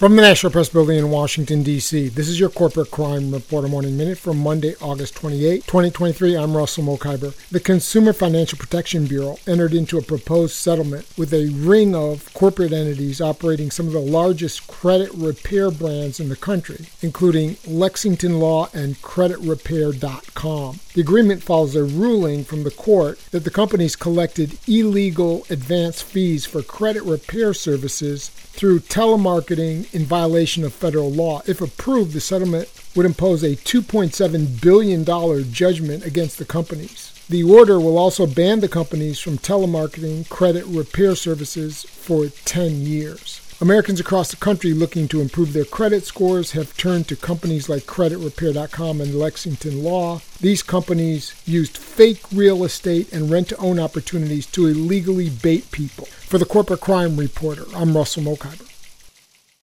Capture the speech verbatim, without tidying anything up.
From the National Press Building in Washington, D C, this is your Corporate Crime Reporter Morning Minute for Monday, August twenty-eighth, twenty twenty-three. I'm Russell Mokhiber. The Consumer Financial Protection Bureau entered into a proposed settlement with a ring of corporate entities operating some of the largest credit repair brands in the country, including Lexington Law and Credit Repair dot com. The agreement follows a ruling from the court that the companies collected illegal advance fees for credit repair services through telemarketing in violation of federal law. If approved, the settlement would impose a two point seven billion dollars judgment against the companies. The order will also ban the companies from telemarketing credit repair services for ten years. Americans across the country looking to improve their credit scores have turned to companies like Credit Repair dot com and Lexington Law. These companies used fake real estate and rent-to-own opportunities to illegally bait people. For the Corporate Crime Reporter, I'm Russell Mokhiber.